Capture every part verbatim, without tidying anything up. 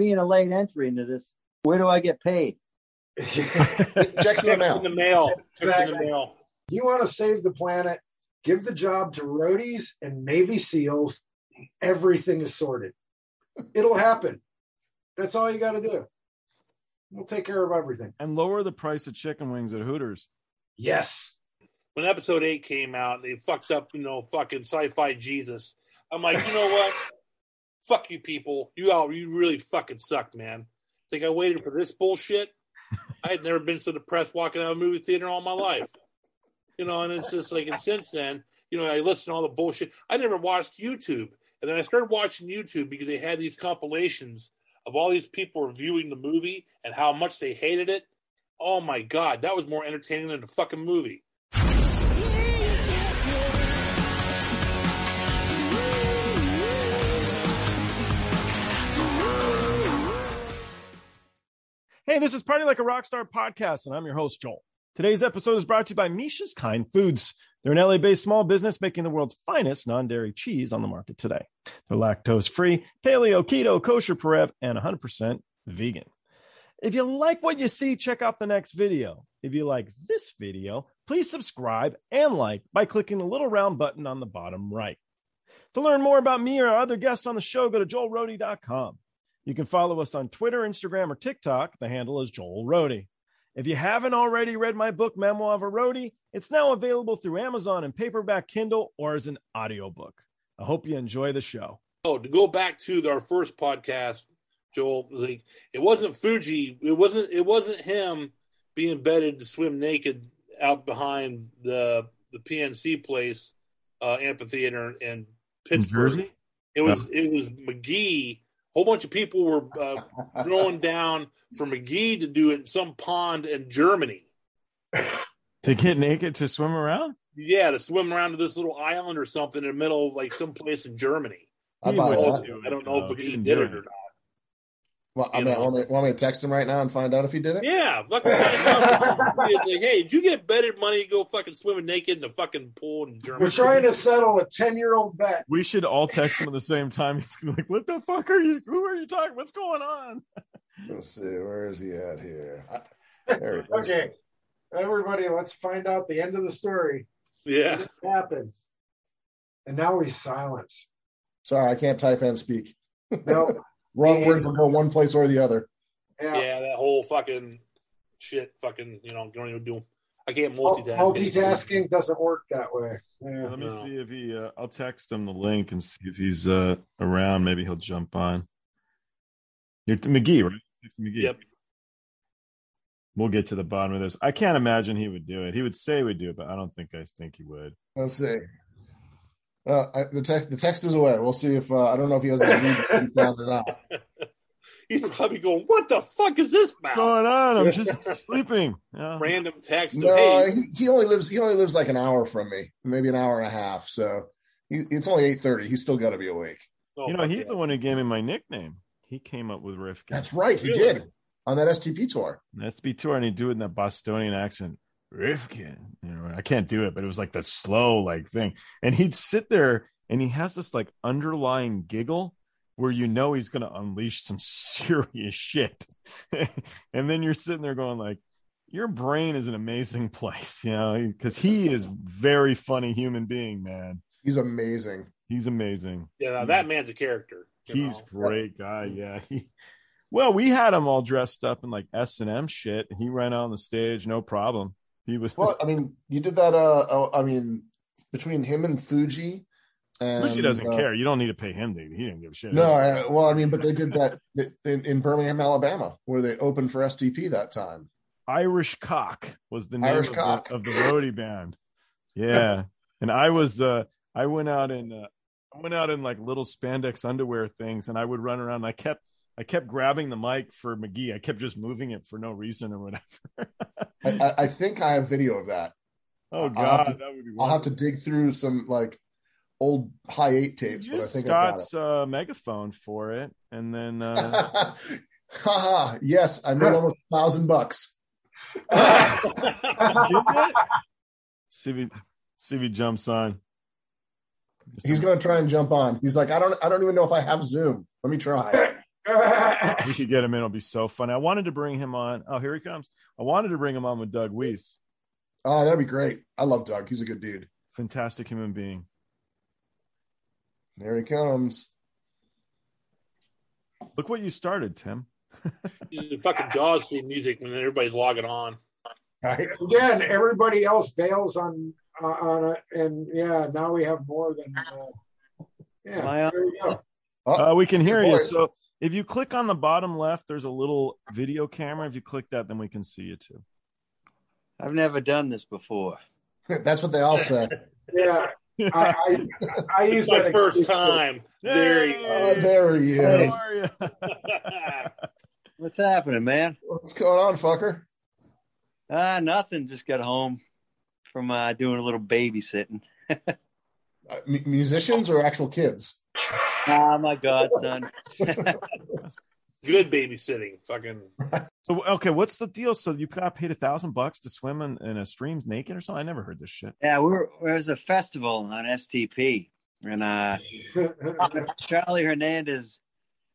being a late entry into this. Where do I get paid? Checks in the mail. In the mail. Exactly. In the mail. You want to save the planet, give the job to roadies and Navy SEALs. Everything is sorted. It'll happen. That's all you got to do. We'll take care of everything. And lower the price of chicken wings at Hooters. Yes. When episode eight came out, they fucked up, you know, fucking sci-fi Jesus. I'm like, you know what? Fuck you people. You all, you really fucking suck, man. I think I waited for this bullshit. I had never been so depressed walking out of a movie theater all my life. You know, and it's just like, and since then, you know, I listened to all the bullshit. I never watched YouTube. And then I started watching YouTube because they had these compilations of all these people reviewing the movie and how much they hated it. Oh, my God. That was more entertaining than the fucking movie. Hey, this is Party Like a Rockstar podcast, and I'm your host, Joel. Today's episode is brought to you by Misha's Kind Foods. They're an L A-based small business making the world's finest non-dairy cheese on the market today. They're lactose-free, paleo, keto, kosher, perev, and one hundred percent vegan. If you like what you see, check out the next video. If you like this video, please subscribe and like by clicking the little round button on the bottom right. To learn more about me or our other guests on the show, go to joel rohde dot com. You can follow us on Twitter, Instagram, or TikTok. The handle is Joel Rohde. If you haven't already read my book, Memoir of a Rohde, it's now available through Amazon and paperback Kindle or as an audiobook. I hope you enjoy the show. Oh, to go back to our first podcast, Joel, like, it wasn't Fuji. It wasn't It wasn't him being bedded to swim naked out behind the the P N C Place uh, amphitheater in Pittsburgh. New Jersey? It was, no. It was McGee. A whole bunch of people were uh, throwing down for McGee to do it in some pond in Germany. To get naked to swim around? Yeah, to swim around to this little island or something in the middle of like someplace in Germany. I, was, I don't know uh, if McGee did it or not. Well, I mean, want, me, want me to text him right now and find out if he did it? Yeah. Fucking it's like, hey, did you get better money to go fucking swimming naked in the fucking pool in Germany? We're trying to settle a ten-year-old bet. We should all text him at the same time. He's going to be like, what the fuck are you, who are you talking, what's going on? Let's see, where is he at here? There he is. Okay, everybody, let's find out the end of the story. Yeah. What happened? And now he's silent. Sorry, I can't type and speak. Nope. Wrong word for go one place or the other. Yeah. yeah, that whole fucking shit, fucking, you know, don't even do. I can't multitask. Multitasking doesn't work that way. Yeah, Let me no. see if he, uh, I'll text him the link and see if he's uh, around. Maybe he'll jump on. You're McGee, right? McGee. Yep. We'll get to the bottom of this. I can't imagine he would do it. He would say he would do it, but I don't think I think he would. Let's see. Uh, I, the, te- the text is away. We'll see if uh, I don't know if he has a read if he found it out. He's probably going, what the fuck is this about? What's going on? I'm just sleeping. Yeah. Random text. No, hey. he, he only lives. He only lives like an hour from me, maybe an hour and a half. So he, it's only eight thirty. He's still got to be awake. Oh, you know, he's God. The one who gave me my nickname. He came up with Rifkin. That's right. He really? did on that S T P tour. S T P tour, and he do it in that Bostonian accent. Rifkin, you know, I can't do it, but it was like the slow like thing, and he'd sit there and he has this like underlying giggle where you know he's going to unleash some serious shit. And then you're sitting there going like, your brain is an amazing place, you know, because he is very funny human being, man. He's amazing. He's amazing. Yeah, now that man's a character. He's know? great guy. Yeah. He, well, we had him all dressed up in like S and M shit. He ran out on the stage, no problem. He was well, I mean, you did that. Uh, I mean, between him and Fuji, and Fuji doesn't uh, care. You don't need to pay him. Dude. He didn't give a shit. No, I, well, I mean, but they did that in, in Birmingham, Alabama, where they opened for S T P that time. Irish Cock was the name Irish of, Cock. The, of the roadie band. Yeah, and I was, uh, I went out in, uh, I went out in like little spandex underwear things, and I would run around. And I kept. I kept grabbing the mic for McGee. I kept just moving it for no reason or whatever. I, I think I have video of that. Oh, God. I'll have to, that would be I'll have to dig through some, like, old high eight tapes. But I think Scott's uh, megaphone for it. And then... Uh... Haha. Yes, I made almost a thousand bucks. C V jumps on. He's going to try and jump on. He's like, I don't, I don't even know if I have Zoom. Let me try. We could get him in. It'll be so fun. I wanted to bring him on. Oh, here he comes. I wanted to bring him on with Doug Weiss. Oh, that'd be great. I love Doug. He's a good dude. Fantastic human being. There he comes. Look what you started, Tim. The fucking Jaws theme music when everybody's logging on. Right. Again, everybody else bails on uh, on it, and yeah, now we have more than. Uh, yeah, there you go. Uh, we can hear you. So if you click on the bottom left, there's a little video camera. If you click that, then we can see you too. I've never done this before. That's what they all say. Yeah, I, I, I used it's my that first time. There, there he is. Oh, there he is. How are you? What's happening, man? What's going on, fucker? Ah, uh, nothing. Just got home from uh, doing a little babysitting. uh, m- musicians or actual kids? Ah, my godson. Good babysitting, fucking. So okay, what's the deal? So you got paid a thousand bucks to swim in, in a stream naked or something? I never heard this shit. Yeah, we were. There was a festival on S T P, and uh, Charlie Hernandez.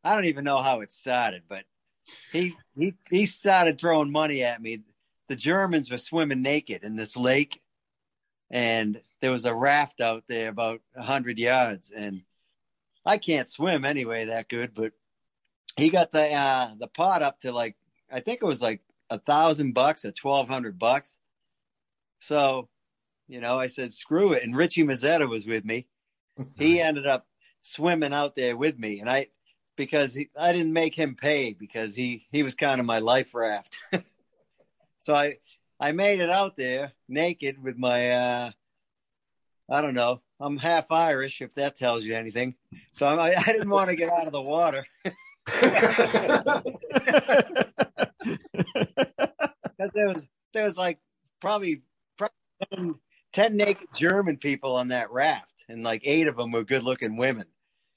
I don't even know how it started, but he he he started throwing money at me. The Germans were swimming naked in this lake, and there was a raft out there about one hundred yards, and I can't swim anyway that good, but he got the uh, the pot up to like, I think it was like a thousand bucks or twelve hundred bucks. So, you know, I said, screw it. And Richie Mazzetta was with me. He ended up swimming out there with me, and I, because he, I didn't make him pay because he, he was kind of my life raft. So I, I made it out there naked with my, uh, I don't know, I'm half Irish, if that tells you anything. So I, I didn't want to get out of the water. Because there was, there was like probably, probably ten naked German people on that raft, and like eight of them were good looking women.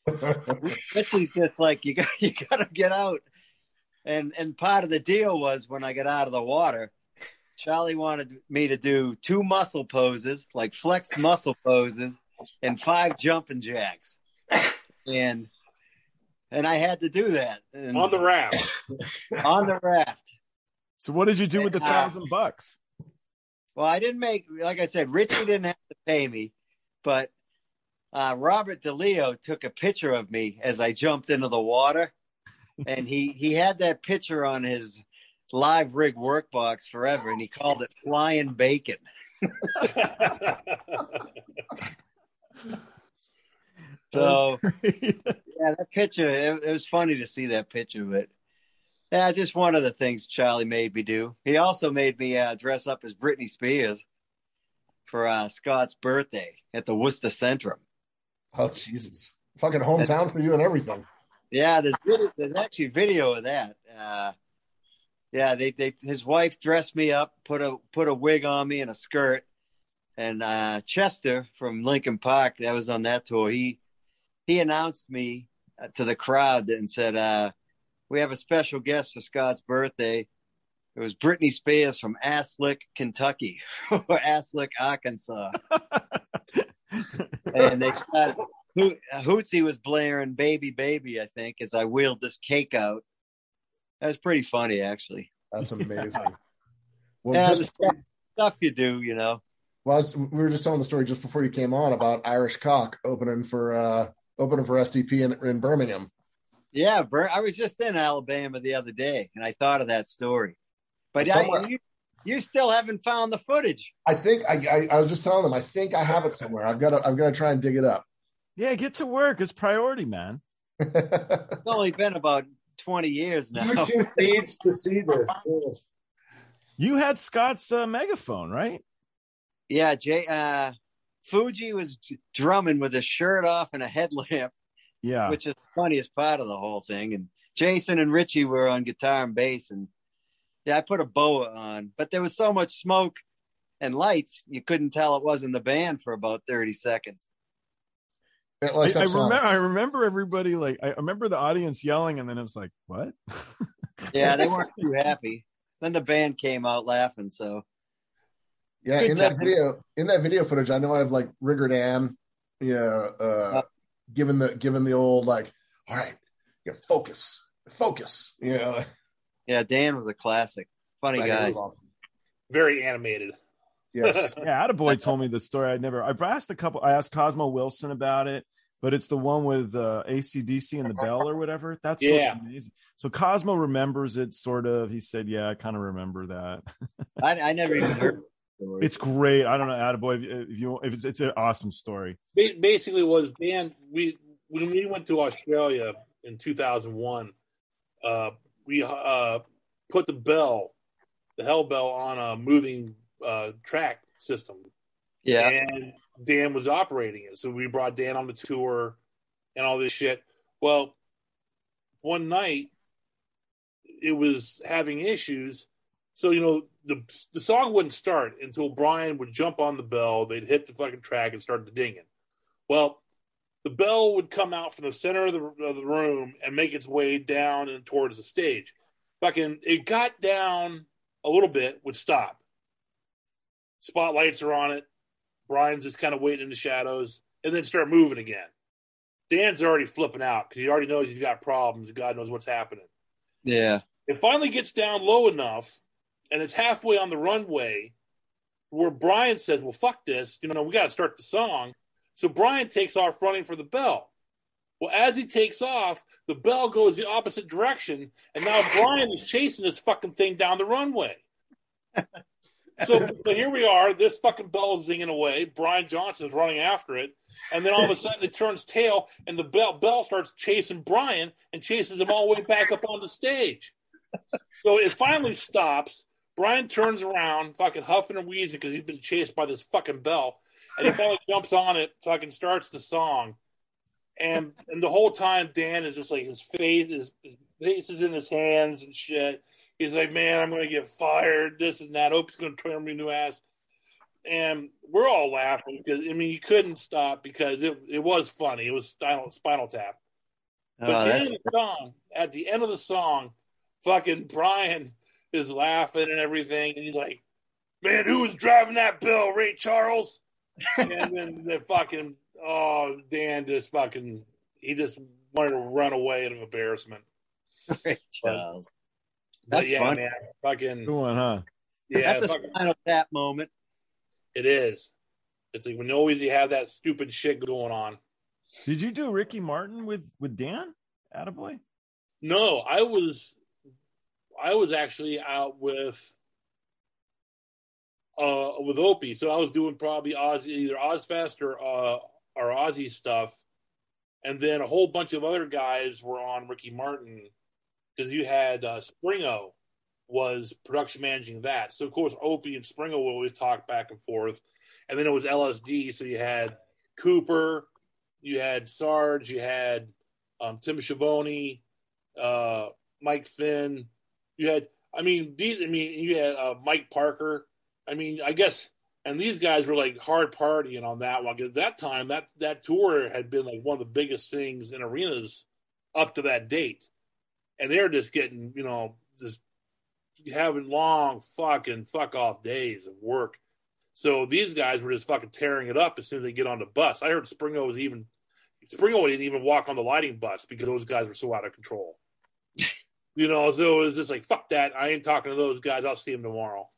So Richie's just like, you got, you got to get out. And and part of the deal was when I got out of the water, Charlie wanted me to do two muscle poses, like flexed muscle poses, and five jumping jacks. And and I had to do that. And, on the raft. On the raft. So what did you do and, with the thousand uh, bucks? Well, I didn't make, like I said, Richie didn't have to pay me, but uh, Robert DeLeo took a picture of me as I jumped into the water. And he, he had that picture on his live rig workbox forever, and he called it Flying Bacon. So, yeah, that picture, it, it was funny to see that picture, but yeah, just one of the things Charlie made me do. He also made me uh, dress up as Britney Spears for uh, Scott's birthday at the Worcester Centrum. Oh, Jesus. Fucking hometown and, for you and everything. Yeah, there's video, there's actually video of that. Uh, yeah, they, they his wife dressed me up, put a put a wig on me and a skirt. And uh, Chester from Lincoln Park, that was on that tour, he he announced me to the crowd and said, uh, "We have a special guest for Scott's birthday. It was Britney Spears from Aslick, Kentucky, or Aslick, Arkansas." And they started. Hootsie was blaring "Baby, Baby," I think, as I wheeled this cake out. That was pretty funny, actually. That's amazing. Yeah. Well, yeah, just the stuff, stuff you do, you know. Well, I was, we were just telling the story just before you came on about Irish Cock opening for uh, opening for S T P in, in Birmingham. Yeah, I was just in Alabama the other day, and I thought of that story. But I, you, you still haven't found the footage. I think I, I, I was just telling them. I think I have it somewhere. I've got to. I've got to try and dig it up. Yeah, get to work. It's priority, man. It's only been about twenty years now. You two needs to see this. Yes. You had Scott's uh, megaphone, right? Yeah, Jay, uh, Fuji was drumming with his shirt off and a headlamp, yeah, which is the funniest part of the whole thing. And Jason and Richie were on guitar and bass. And yeah, I put a boa on. But there was so much smoke and lights, you couldn't tell it wasn't the band for about thirty seconds. I, I remember. I remember everybody like. I remember the audience yelling, and then I was like, "What?" Yeah, they weren't too happy. Then the band came out laughing. So, yeah, in that video, in that video footage, I know I have like Rigger Dan, you know, uh, uh, given the given the old like, "All right, you focus, focus. You know? Yeah, Dan was a classic. Funny guy. Very animated. Yes. Yeah, Attaboy told me the story. I never, I've asked a couple, I asked Cosmo Wilson about it, but it's the one with uh, A C D C and the bell or whatever. That's yeah. amazing. So Cosmo remembers it sort of. He said, yeah, I kind of remember that. I, I never even heard the story. It's great. I don't know, Attaboy, if you, if it's, it's an awesome story. Basically was, Dan, we, when we went to Australia in two thousand one, uh, we uh, put the bell, the hell bell on a moving uh, track system. Yeah. And Dan was operating it. So we brought Dan on the tour and all this shit. Well, one night it was having issues. So, you know, the the song wouldn't start until Brian would jump on the bell. They'd hit the fucking track and start the dinging. Well, the bell would come out from the center of the, of the room and make its way down and towards the stage. Fucking, it got down a little bit, would stop. Spotlights are on it. Brian's just kind of waiting in the shadows, and then start moving again. Dan's already flipping out because he already knows he's got problems. God knows what's happening. Yeah. It finally gets down low enough, and it's halfway on the runway where Brian says, well, fuck this. You know, we got to start the song. So Brian takes off running for the bell. Well, as he takes off, the bell goes the opposite direction, and now Brian is chasing this fucking thing down the runway. So, so here we are. This fucking bell is zinging away. Brian Johnson's running after it, and then all of a sudden it turns tail, and the bell bell starts chasing Brian and chases him all the way back up on the stage. So it finally stops. Brian turns around, fucking huffing and wheezing because he's been chased by this fucking bell. And he finally jumps on it, fucking starts the song, and and the whole time Dan is just like his face, his, his face is in his hands and shit. He's like, man, I'm gonna get fired, this and that. Opie's gonna turn me new ass, and we're all laughing because I mean you couldn't stop because it it was funny. It was Spinal, spinal Tap. But oh, then the song, at the end of the song, fucking Brian is laughing and everything, and he's like, man, who was driving that bell, Ray Charles? And then the fucking, oh, Dan just fucking, he just wanted to run away out of embarrassment. Great Charles. Um, That's yeah, fun. Man, fucking, good one, huh? Yeah, that's a fucking Spinal Tap moment. It is. It's like when always you have that stupid shit going on. Did you do Ricky Martin with, with Dan? Attaboy? No, I was, I was actually out with... Uh, with Opie, so I was doing probably Ozzy, either Ozfest or uh, or Ozzy stuff, and then a whole bunch of other guys were on Ricky Martin because you had uh, Springo was production managing that, so of course Opie and Springo would always talk back and forth, and then it was L S D, so you had Cooper, you had Sarge, you had um, Tim Schiavone, uh, Mike Finn, you had I mean these I mean you had uh, Mike Parker. I mean, I guess, and these guys were like hard partying on that one. At that time, that, that tour had been like one of the biggest things in arenas up to that date. And they're just getting, you know, just having long fucking fuck off days of work. So these guys were just fucking tearing it up as soon as they get on the bus. I heard Springo was even, Springo didn't even walk on the lighting bus because those guys were so out of control. You know, so it was just like, fuck that. I ain't talking to those guys. I'll see them tomorrow.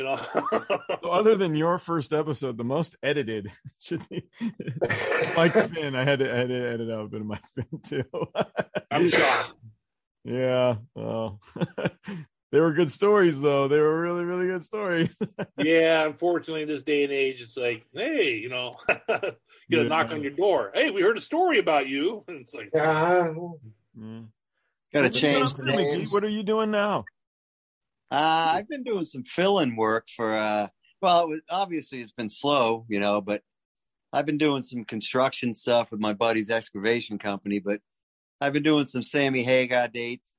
You know, so other than your first episode, the most edited should be Mike Finn. I had to edit, edit out a bit of Mike Finn too. I'm shocked. Yeah, well, they were good stories though. They were really, really good stories. Yeah, unfortunately, in this day and age, it's like, hey, you know, get a yeah. knock on your door. Hey, we heard a story about you. And it's like, uh, yeah. gotta so change. The names. What are you doing now? Uh, I've been doing some fill-in work for, uh, well, it was, obviously it's been slow, you know, but I've been doing some construction stuff with my buddy's excavation company, but I've been doing some Sammy Hagar dates,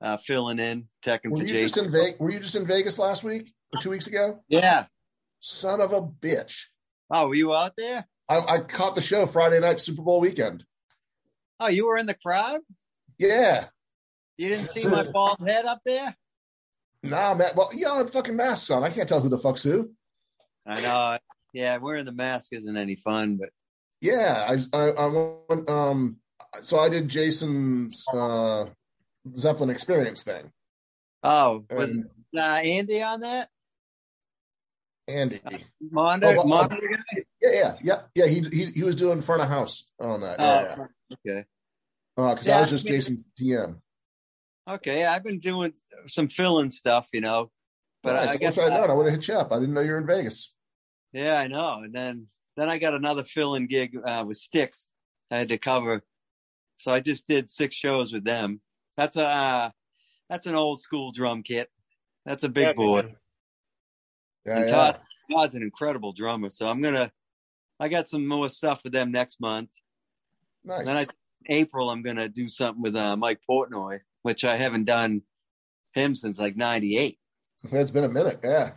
uh, filling in, teching for Jason. In Ve- were you just in Vegas last week or two weeks ago? Yeah. Son of a bitch. Oh, were you out there? I, I caught the show Friday night, Super Bowl weekend. Oh, you were in the crowd? Yeah. You didn't see my bald head up there? Nah, man. Well, y'all in fucking masks on. I can't tell who the fuck's who. I know. Yeah, wearing the mask isn't any fun, but yeah, I, I, I went. Um, so I did Jason's uh, Zeppelin Experience thing. Oh, was and, uh, Andy on that? Andy. Uh, Mondo? Oh, Mondo uh, guy? Yeah, yeah, yeah, yeah. He he he was doing front of house on that. Yeah, oh, yeah. Okay. Because uh, yeah, I was just Jason's D M. Okay, I've been doing some filling stuff, you know. But nice. I, I guess I, I would have hit you up. I didn't know you were in Vegas. Yeah, I know. And then then I got another fill-in gig uh, with Styx I had to cover. So I just did six shows with them. That's a uh, that's an old school drum kit. That's a big yeah, board. Yeah, and Todd, yeah. Todd's an incredible drummer. So I'm gonna I got some more stuff with them next month. Nice. And then I, in April I'm gonna do something with uh, Mike Portnoy, which I haven't done him since like ninety-eight. It's been a minute, yeah.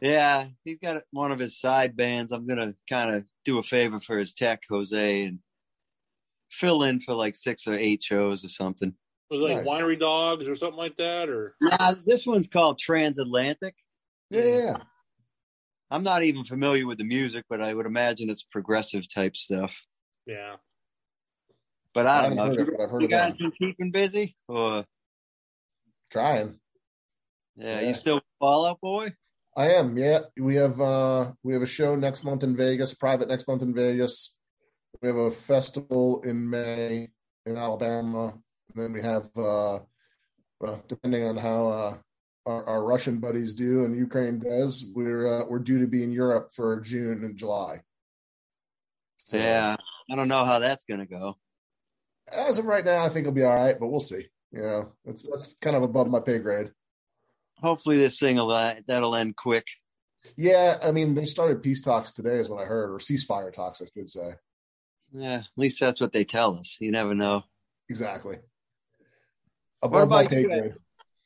Yeah, he's got one of his side bands. I'm going to kind of do a favor for his tech, Jose, and fill in for like six or eight shows or something. Was it like nice. Winery Dogs or something like that? Or nah, this one's called Transatlantic. Yeah, yeah. I'm not even familiar with the music, but I would imagine it's progressive type stuff. Yeah. But I don't I know. Heard it, I've heard you guys been keeping busy? Or... Trying. Yeah, yeah, you still Fall Out Boy? I am, yeah. We have uh, we have a show next month in Vegas, private next month in Vegas. We have a festival in May in Alabama. And then we have, uh, well, depending on how uh, our, our Russian buddies do and Ukraine does, we're uh, we're due to be in Europe for June and July. So, yeah, I don't know how that's going to go. As of right now, I think it'll be all right, but we'll see. You know, it's that's kind of above my pay grade. Hopefully this thing will uh, that'll end quick. Yeah, I mean they started peace talks today, is what I heard, or ceasefire talks, I should say. Yeah, at least that's what they tell us. You never know. Exactly. Above my pay grade.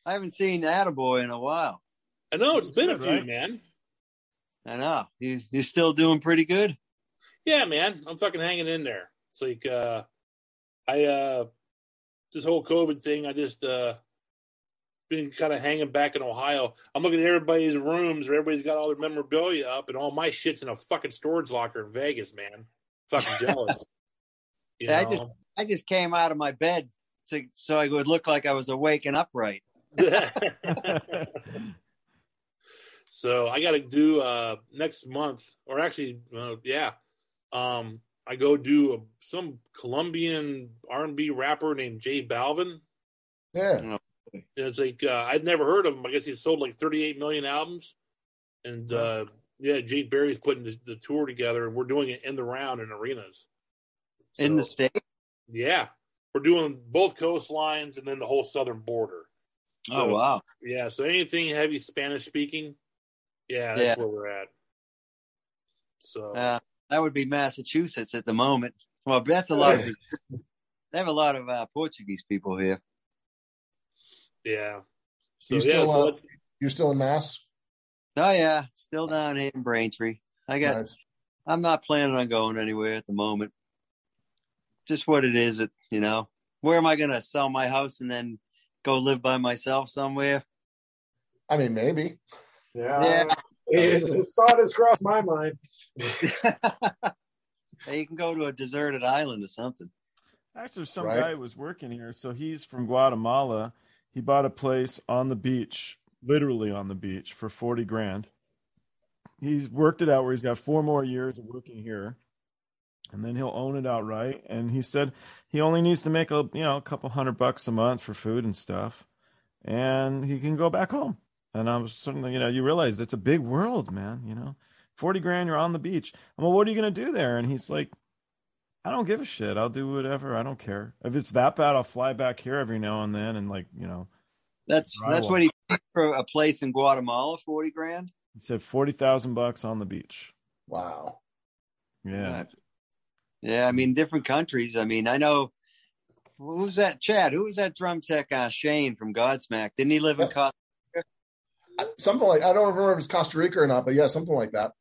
I haven't seen Attaboy in a while. I know it's been a few, man. I know you. You still doing pretty good? Yeah, man. I'm fucking hanging in there. It's like uh, I uh, this whole COVID thing. I just. Uh, Been kind of hanging back in Ohio. I'm looking at everybody's rooms where everybody's got all their memorabilia up, and all my shit's in a fucking storage locker in Vegas, man. Fucking jealous. You yeah, know? I just I just came out of my bed to, so I would look like I was awake and upright. So I got to do uh, next month, or actually, uh, yeah, um, I go do a, some Colombian R and B rapper named J Balvin. Yeah. You know, and it's like uh, I'd never heard of him. I guess he's sold like thirty-eight million albums, and uh, yeah, Jade Barry's putting the, the tour together, and we're doing it in the round in arenas so, in the state. Yeah, we're doing both coastlines and then the whole southern border. So, oh wow! Yeah, so anything heavy Spanish speaking, yeah, that's yeah. where we're at. So uh, that would be Massachusetts at the moment. Well, that's a lot. Of, they have a lot of uh, Portuguese people here. Yeah. So you still, yeah, uh, you're still in Mass? Oh, yeah. Still down here in Braintree. I got, nice. I'm not planning on going anywhere at the moment. Just what it is, it, you know. Where am I going to sell my house and then go live by myself somewhere? I mean, maybe. Yeah. yeah. The thought has crossed my mind. You can go to a deserted island or something. Actually, some right? guy was working here. So he's from Guatemala. He bought a place on the beach, literally on the beach, for forty grand. He's worked it out where he's got four more years of working here, and then he'll own it outright. And he said he only needs to make a you know a couple hundred bucks a month for food and stuff, and he can go back home. And I'm certainly you know you realize it's a big world, man. You know, forty grand, you're on the beach. I'm like, what are you gonna do there? And he's like, I don't give a shit. I'll do whatever. I don't care. If it's that bad, I'll fly back here every now and then and like, you know. That's that's what he paid for a place in Guatemala, forty grand. He said forty thousand bucks on the beach. Wow. Yeah. Yeah, I mean different countries. I mean, I know who's that Chad? Who was that drum tech uh, Shane from Godsmack? Didn't he live in Costa Rica? Something like I don't remember if it was Costa Rica or not, but yeah, something like that.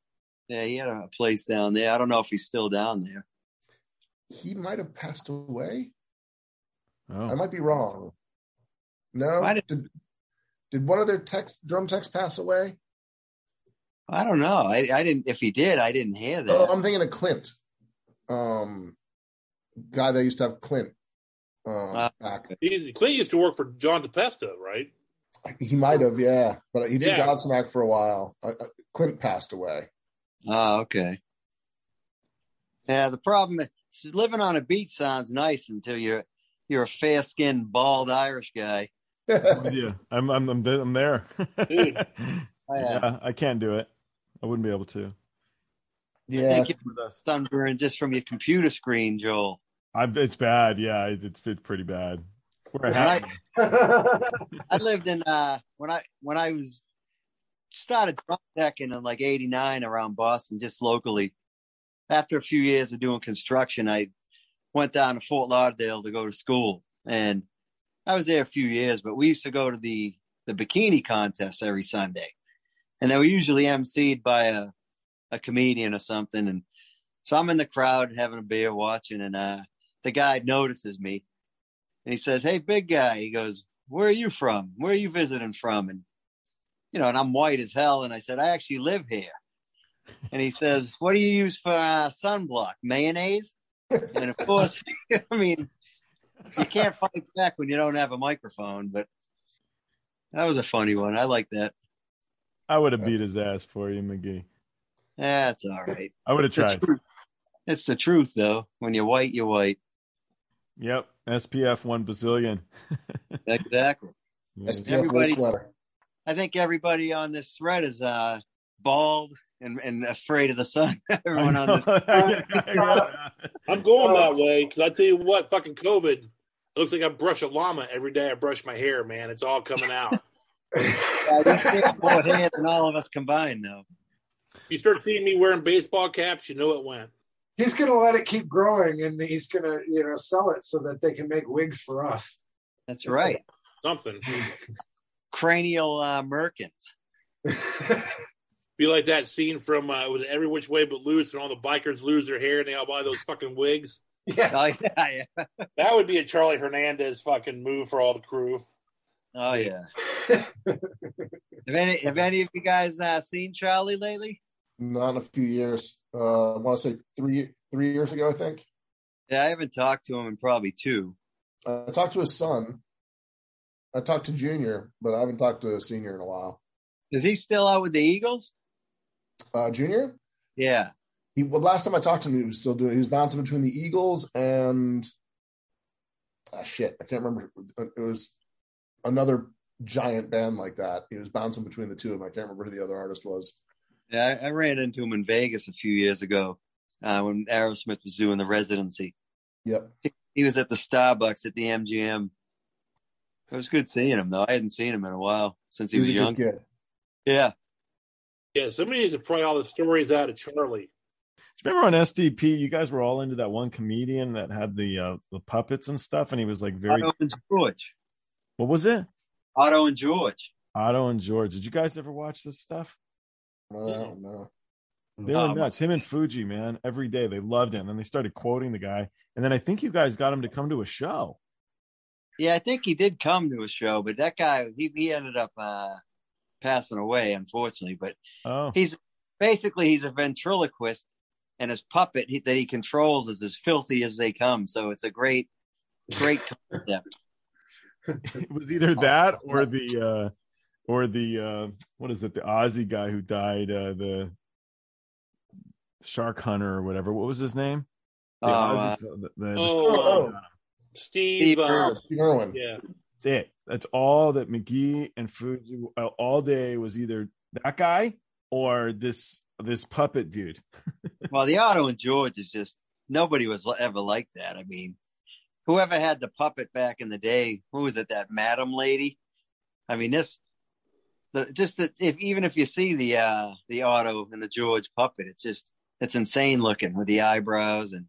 Yeah, he had a place down there. I don't know if he's still down there. He might have passed away. Oh. I might be wrong. No, have... did did one of their tech, drum techs pass away? I don't know. I, I didn't. If he did, I didn't hear that. Oh, I'm thinking of Clint, um, guy that used to have Clint. Um, uh, back. He, Clint used to work for John DePesta, right? He might have, yeah. But he did yeah. Godsmack for a while. Uh, Clint passed away. Oh, okay. Yeah, the problem is living on a beach sounds nice until you're you're a fair-skinned, bald Irish guy. Yeah, I'm I'm I'm, I'm there. Dude. I, uh, yeah, I can't do it. I wouldn't be able to. Yeah, I think you're sunburned just from your computer screen, Joel. I've, it's bad. Yeah, it's, it's pretty bad. Where I, I lived in uh, when I when I was started drop decking in like eighty-nine around Boston, just locally. After a few years of doing construction, I went down to Fort Lauderdale to go to school, and I was there a few years. But we used to go to the the bikini contest every Sunday, and they were usually emceed by a a comedian or something. And so I'm in the crowd having a beer, watching, and uh, the guy notices me. And he says, "Hey, big guy," he goes, "where are you from? Where are you visiting from?" And, you know, and I'm white as hell. And I said, "I actually live here." And he says, "What do you use for uh, sunblock? Mayonnaise?" And of course, I mean, you can't fight back when you don't have a microphone, but that was a funny one. I like that. I would have beat his ass for you, McGee. That's all right. I would have tried. The it's the truth, though. When you're white, you're white. Yep. S P F one bazillion. Exactly. Yeah. S P F one sweater. I think everybody on this thread is uh, bald and, and afraid of the sun. Everyone on this. I'm going that way because I tell you what, fucking COVID. It looks like I brush a llama every day. I brush my hair, man. It's all coming out. Yeah, more hair than all of us combined, though. If you start seeing me wearing baseball caps, you know it went. He's going to let it keep growing, and he's going to, you know, sell it so that they can make wigs for us. That's, That's right. Something. Cranial uh, merkins. Be like that scene from uh, was Every Which Way But Loose, and all the bikers lose their hair, and they all buy those fucking wigs. Yes. Oh, yeah, yeah. That would be a Charlie Hernandez fucking move for all the crew. Oh, yeah. Have any have any of you guys uh, seen Charlie lately? Not in a few years. Uh, I want to say three three years ago, I think. Yeah, I haven't talked to him in probably two. Uh, I talked to his son. I talked to Junior, but I haven't talked to Senior in a while. Is he still out with the Eagles? Uh, Junior? Yeah. He, well, last time I talked to him, he was still doing. He was bouncing between the Eagles and ah, shit. I can't remember. It was another giant band like that. He was bouncing between the two of them. I can't remember who the other artist was. Yeah, I, I ran into him in Vegas a few years ago uh, when Aerosmith was doing the residency. Yep. He, he was at the Starbucks at the M G M. It was good seeing him, though. I hadn't seen him in a while since he, he was, was a young kid. Yeah. Yeah, somebody needs to pry all the stories out of Charlie. Remember on S T P, you guys were all into that one comedian that had the uh, the puppets and stuff, and he was like very. Otto and George. What was it? Otto and George. Otto and George. Did you guys ever watch this stuff? Well, I don't know. They were nuts. Him and Fuji, man. Every day they loved him, and they started quoting the guy. And then I think you guys got him to come to a show. Yeah, I think he did come to a show, but that guy he, he ended up uh, passing away, unfortunately. But oh. he's basically he's a ventriloquist, and his puppet he, that he controls is as filthy as they come. So it's a great, great concept. It was either that or the. Uh, Or the, uh, what is it, the Ozzy guy who died, uh, the shark hunter or whatever. What was his name? The oh, Ozzy, uh, the, the, oh, the oh. Steve, Steve uh, Irwin. Yeah. That's it. That's all that McGee and Fuji uh, all day was either that guy or this this puppet dude. Well, the Otto and George is just, nobody was ever like that. I mean, whoever had the puppet back in the day, who was it, that madam lady? I mean, this. The, just that if even if you see the uh, the Otto and the George puppet, it's just it's insane looking with the eyebrows and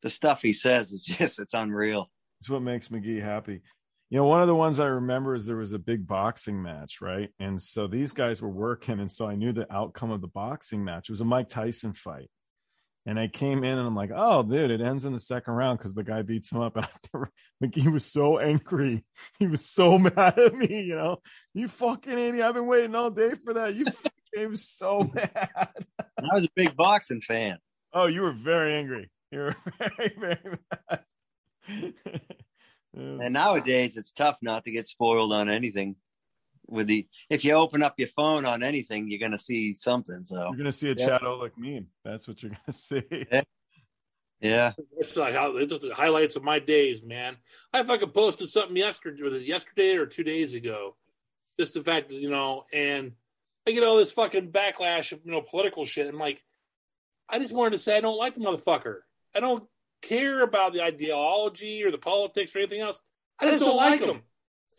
the stuff he says. It's just it's unreal. It's what makes McGee happy. You know, one of the ones I remember is there was a big boxing match, right? And so these guys were working, and so I knew the outcome of the boxing match. It was a Mike Tyson fight, and I came in and I'm like, "Oh, dude, it ends in the second round because the guy beats him up." And I never, McGee was so angry. He was so mad at me, you know. "You fucking idiot. I've been waiting all day for that." You fucking he was so mad. I was a big boxing fan. Oh, you were very angry. You were very, very mad. Mm. And nowadays it's tough not to get spoiled on anything. With the if you open up your phone on anything, you're gonna see something. So you're gonna see a yeah. Chad Olick meme. That's what you're gonna see. Yeah. Yeah. It's like the highlights of my days, man. I fucking posted something yesterday, was it yesterday or two days ago? Just the fact that, you know, and I get all this fucking backlash of, you know, political shit. I'm like, I just wanted to say I don't like the motherfucker. I don't care about the ideology or the politics or anything else. I just, I just don't, don't like him. him.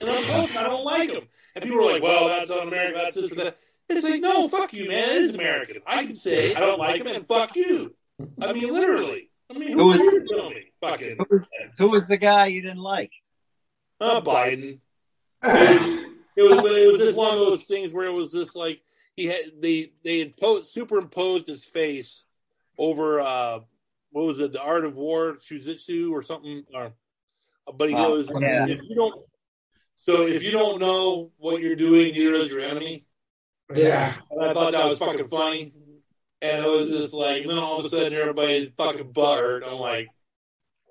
And I'm voting, I don't like him. And people are like, well, that's un-American, that's this or that. And it's like, no, fuck you, man. It is American. I can say I don't like him and fuck you. I mean, literally. I mean, who, who, was, me? Fucking. Who, was, who was the guy you didn't like? Uh, Biden. it, was, it was just one of those things where it was just like he had they they imposed, superimposed his face over uh, what was it, the Art of War, Shujitsu or something. Or, but he goes, oh, yeah. if you don't, so if you don't know what you're doing, you're your enemy. Yeah, and I thought that was fucking funny. And it was just like, and then all of a sudden everybody's fucking butthurt. I'm like,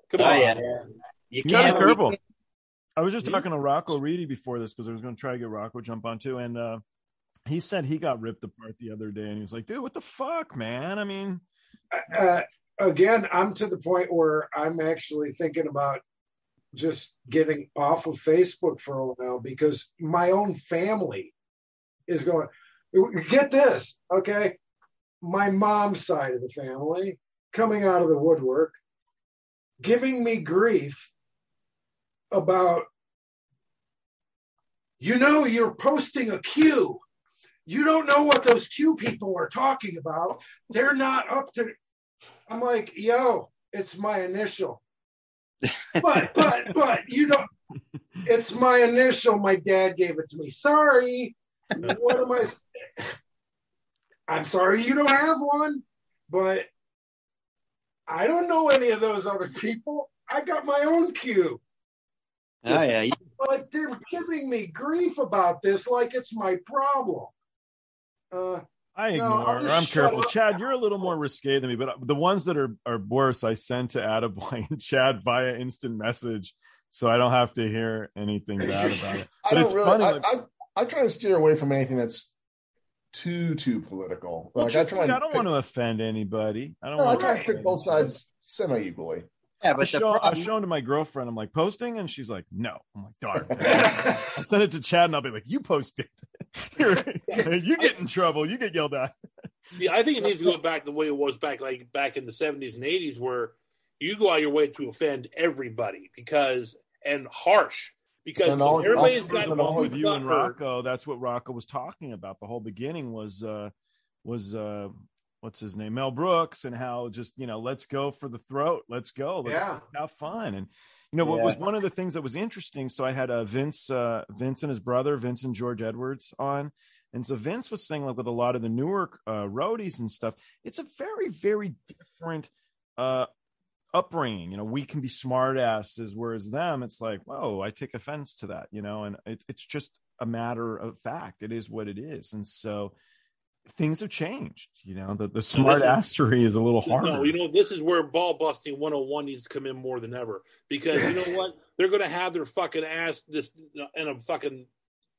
come oh, on, yeah. man. You can't. You can't. I was just talking to Rocco Reedy before this because I was going to try to get Rocco jump on too. And uh, he said he got ripped apart the other day. And he was like, dude, what the fuck, man? I mean. Uh, again, I'm to the point where I'm actually thinking about just getting off of Facebook for a while because my own family is going, get this, okay? My mom's side of the family coming out of the woodwork, giving me grief about, you know, you're posting a Q. You don't know what those Q people are talking about. They're not up to, I'm like, yo, it's my initial. But, but, but, you don't, it's my initial. My dad gave it to me. Sorry. What am I I'm sorry you don't have one, but I don't know any of those other people. I got my own cue. Oh, yeah. But they're giving me grief about this like it's my problem. Uh, I ignore no, I'm careful. Up. Chad, you're a little more risque than me, but the ones that are, are worse, I send to Attaboy and Chad via instant message, so I don't have to hear anything bad about it. But I don't it's really, funny. I, like, I, I try to steer away from anything that's too too political. Like, I, try I don't pick, want to offend anybody. I don't no, want to I try to pick both sides semi equally. Yeah, but I show, problem... I've shown to my girlfriend. I'm like, posting, and she's like, no. I'm like, darn. I send it to Chad, and I'll be like, you posted. You get in trouble. You get yelled at. See, I think it needs to go back the way it was back, like back in the seventies and eighties, where you go out your way to offend everybody because and harsh. Because all, everybody's got along with you and Rocco. That's what Rocco was talking about. The whole beginning was, uh, was uh, what's his name, Mel Brooks, and how just you know, let's go for the throat, let's go, let's yeah. have fun. And you know, yeah. what was one of the things that was interesting. So I had a uh, Vince, uh, Vince and his brother, Vince and George Edwards, on, and so Vince was saying, like, with a lot of the newer uh, roadies and stuff, it's a very, very different. Uh, upbringing. You know, we can be smart asses, whereas them, it's like, whoa, I take offense to that, you know. And it, it's just a matter of fact. It is what it is. And so things have changed, you know. The, the smart assery is a little harder. No, you know, this is where ball busting one oh one needs to come in more than ever, because you know what, they're going to have their fucking ass this in a fucking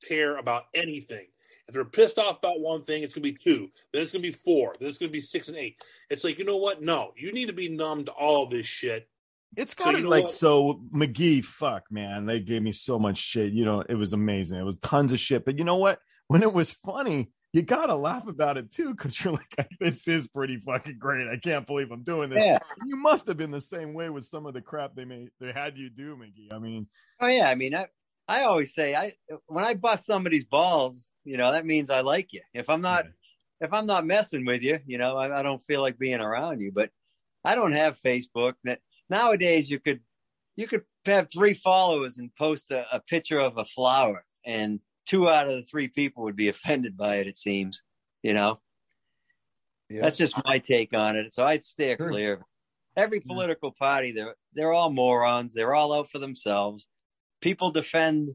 tear about anything. If they're pissed off about one thing, it's going to be two. Then it's going to be four. Then it's going to be six and eight. It's like, you know what? No, you need to be numb to all this shit. It's got to be like, so McGee, fuck, man. They gave me so much shit. You know, it was amazing. It was tons of shit. But you know what? When it was funny, you got to laugh about it, too, because you're like, this is pretty fucking great. I can't believe I'm doing this. Yeah. You must have been the same way with some of the crap they made, they had you do, McGee. I mean. Oh, yeah. I mean, I, I always say I when I bust somebody's balls, you know, that means I like you. If I'm not, if I'm not messing with you, you know, I, I don't feel like being around you. But I don't have Facebook. That nowadays you could, you could have three followers and post a, a picture of a flower, and two out of the three people would be offended by it. It seems, you know, yeah. That's just my take on it. So I'd steer sure. clear. Every political yeah. party, they're they're all morons. They're all out for themselves. People defend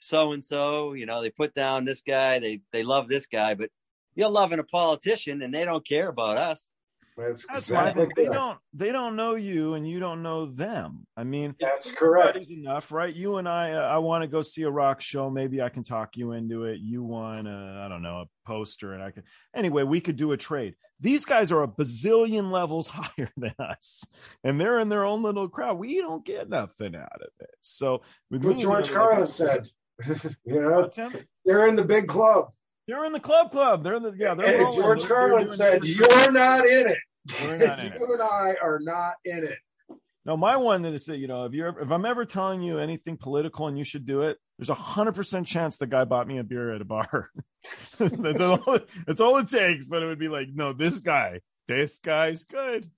so-and-so, you know, they put down this guy, they they love this guy, but you're loving a politician and they don't care about us. That's, that's exactly they don't they don't know you and you don't know them. I mean, that's correct. Is enough, right? You and I, uh, I want to go see a rock show. Maybe I can talk you into it. You want, uh, I don't know, a poster, and I could. Anyway, we could do a trade. These guys are a bazillion levels higher than us, and they're in their own little crowd. We don't get nothing out of it. So, with what me, George Carlin said, you know, they're in the big club. They're in the club club. They're in the yeah. They're and George they're, Carlin they're said, "You're not in it. We're not in it. You and I are not in it." No, my one is that, you know, if you're if I'm ever telling you anything political and you should do it, there's a hundred percent chance the guy bought me a beer at a bar. That's all. That's all it takes. But it would be like, no, this guy, this guy's good.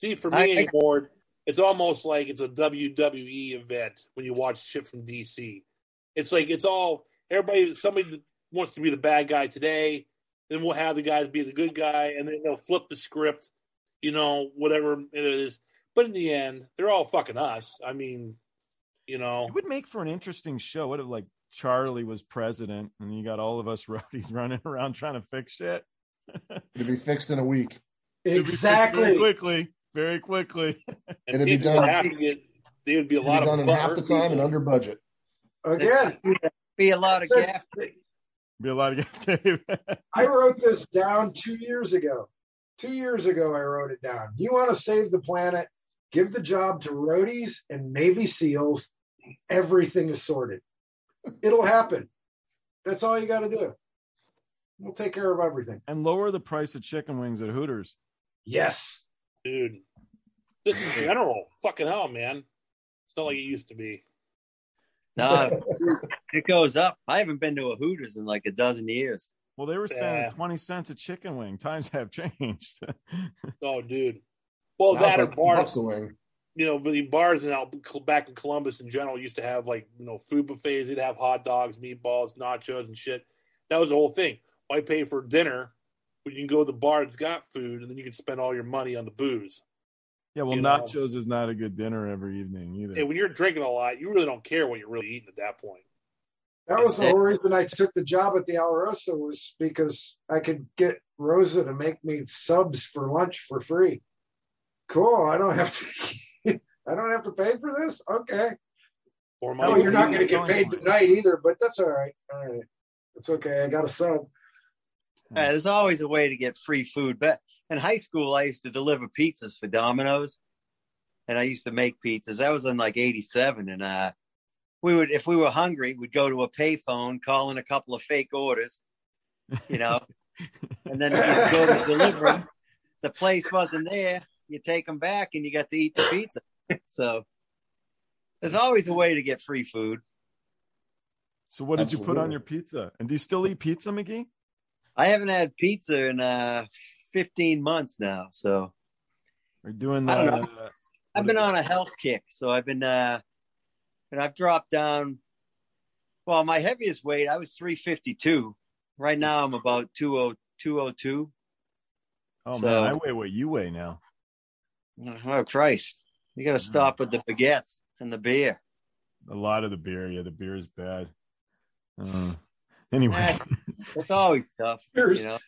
See, for me anymore, it's almost like it's a W W E event when you watch shit from D C. It's like it's all. Everybody, somebody wants to be the bad guy today, then we'll have the guys be the good guy, and then they'll flip the script, you know, whatever it is. But in the end, they're all fucking us. I mean, you know. It would make for an interesting show. What if, like, Charlie was president, and you got all of us roadies running around trying to fix shit? It'd be fixed in a week. Exactly. Very quickly. Very quickly. And it'd be done. It, there would be a lot of done in half the time and under budget. Again. Be a lot of gaff. Be a lot of gaff. I wrote this down two years ago. Two years ago, I wrote it down. You want to save the planet? Give the job to roadies and Navy SEALs. Everything is sorted. It'll happen. That's all you got to do. We'll take care of everything. And lower the price of chicken wings at Hooters. Yes, dude. This is general. Fucking hell, man. It's not like it used to be. Nah, it goes up. I haven't been to a Hooters in like a dozen years. Well, they were saying yeah. it's twenty cents a chicken wing. Times have changed. Oh, dude. Well, now that or bars. You know, the bars now back in Columbus in general used to have like, you know, food buffets. They'd have hot dogs, meatballs, nachos, and shit. That was the whole thing. Why pay for dinner when you can go to the bar that's got food and then you can spend all your money on the booze? Yeah, well, you nachos know. Is not a good dinner every evening either. Yeah, when you're drinking a lot, you really don't care what you're really eating at that point. That was the whole reason I took the job at the Alrosa was because I could get Rosa to make me subs for lunch for free. Cool, I don't have to. I don't have to pay for this. Okay. Or no, you're not going to get paid tonight either, but that's all right. All right, it's okay. I got a sub. Right, there's always a way to get free food, but. In high school, I used to deliver pizzas for Domino's, and I used to make pizzas. That was in like eighty-seven, and uh, we would, if we were hungry, we'd go to a payphone, call in a couple of fake orders, you know, and then you'd go to deliver them. The place wasn't there. You take them back, and you got to eat the pizza. So there's always a way to get free food. So what did Absolutely. You put on your pizza? And do you still eat pizza, McGee? I haven't had pizza in uh. fifteen months now, so we're doing that. Uh, I've been on a health kick, so I've been uh and I've dropped down. Well, my heaviest weight I was three fifty-two. Right now I'm about two oh two. Oh so, man, I weigh what you weigh now. Oh Christ, you gotta stop with the baguettes and the beer. A lot of the beer, yeah, the beer is bad. Uh, anyway, that's, that's always tough, Cheers. You know.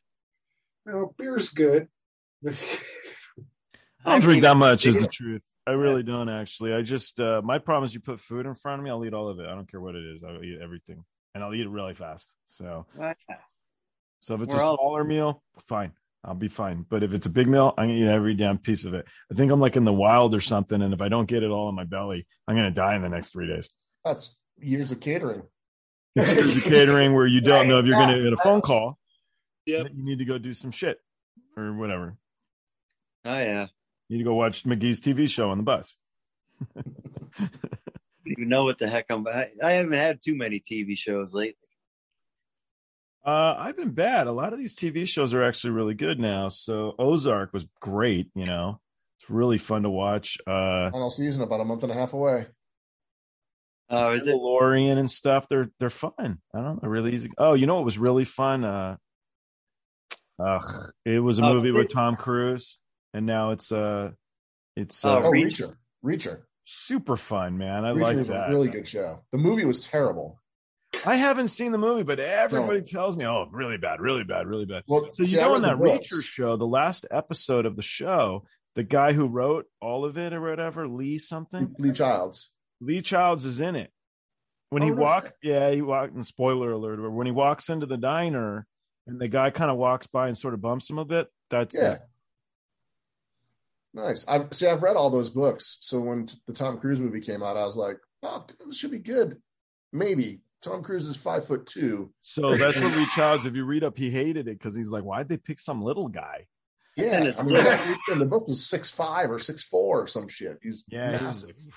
Well, beer's good. I don't drink that much is the truth. I really don't, actually. I just, uh, my problem is you put food in front of me, I'll eat all of it. I don't care what it is. I'll eat everything. And I'll eat it really fast. So, so if it's a smaller meal, fine. I'll be fine. But if it's a big meal, I'm going to eat every damn piece of it. I think I'm like in the wild or something. And if I don't get it all in my belly, I'm going to die in the next three days. That's years of catering. It's years of catering where you don't know if you're going to get a phone call. Yeah, you need to go do some shit or whatever. Oh yeah, you need to go watch McGee's T V show on the bus. I don't even know what the heck I'm. I, I haven't had too many T V shows lately. Uh, I've been bad. A lot of these T V shows are actually really good now. So Ozark was great. You know, it's really fun to watch. Uh, Final season about a month and a half away. Oh, uh, is it Mandalorian and stuff? They're they're fun. I don't know. They're really easy. Oh, you know what was really fun? Uh, Ugh, it was a movie oh, with Tom Cruise, and now it's uh it's uh, oh, Reacher. Reacher, super fun, man. I like that. Really good show. The movie was terrible. I haven't seen the movie, but everybody no. tells me, oh, really bad, really bad, really bad. Well, so you know, on that Reacher show, the last episode of the show, the guy who wrote all of it or whatever, Lee something? Lee Childs. Lee Childs is in it. When oh, he no. walked, yeah, he walked, and spoiler alert, but when he walks into the diner and the guy kind of walks by and sort of bumps him a bit, that's yeah. it. Nice. I've, see, I've read all those books. So when t- the Tom Cruise movie came out, I was like, oh, this should be good. Maybe. Tom Cruise is five foot two. So that's what Lee Childs, if you read up, he hated it because he's like, why'd they pick some little guy? Yeah. And I mean, the book was six five or six four or some shit. He's yeah, massive. He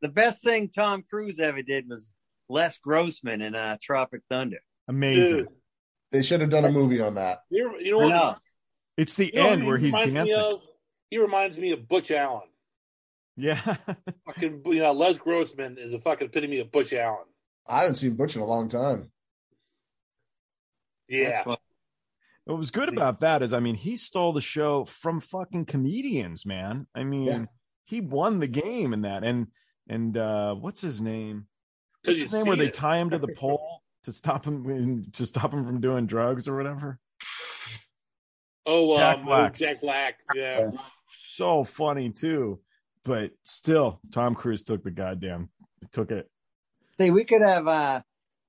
the best thing Tom Cruise ever did was Les Grossman in uh, Tropic Thunder. Amazing. Dude. They should have done a movie on that. You're, you know what? No. It's the you end know, where he's dancing. Of, he reminds me of Butch Allen. Yeah. Fucking, you know, Les Grossman is a fucking epitome of Butch Allen. I haven't seen Butch in a long time. Yeah. What was good about that is, I mean, he stole the show from fucking comedians, man. I mean, yeah. he won the game in that. And and uh, what's his name? What's his name where it. They tie him to the pole to stop him to stop him from doing drugs or whatever? Oh, uh, Jack Black. Oh, Jack Black. Yeah. So funny too, but still, Tom Cruise took the goddamn took it. See, we could have uh,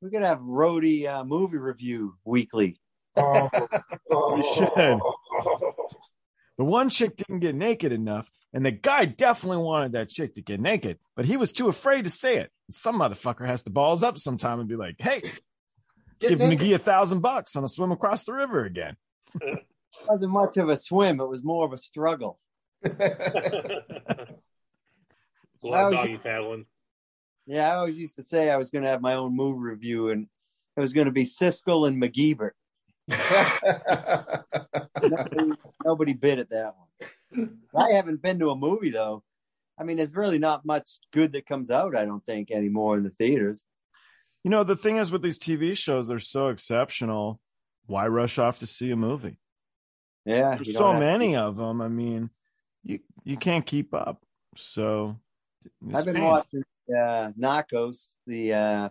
we could have Rohde uh, movie review weekly. Oh, we should. The one chick didn't get naked enough, and the guy definitely wanted that chick to get naked, but he was too afraid to say it. Some motherfucker has to balls up sometime and be like, "Hey, get give naked. McGee a thousand bucks on a swim across the river again." It wasn't much of a swim; it was more of a struggle. Blood doggy paddling. Yeah, I always used to say I was going to have my own movie review, and it was going to be Siskel and McGeebert. nobody, nobody bid at that one. I haven't been to a movie, though. I mean, there's really not much good that comes out, I don't think, anymore in the theaters. You know, the thing is with these T V shows, they're so exceptional. Why rush off to see a movie? Yeah. There's so many to. Of them. I mean, you, you can't keep up. So I've been painful. watching. Uh, Narcos, the uh,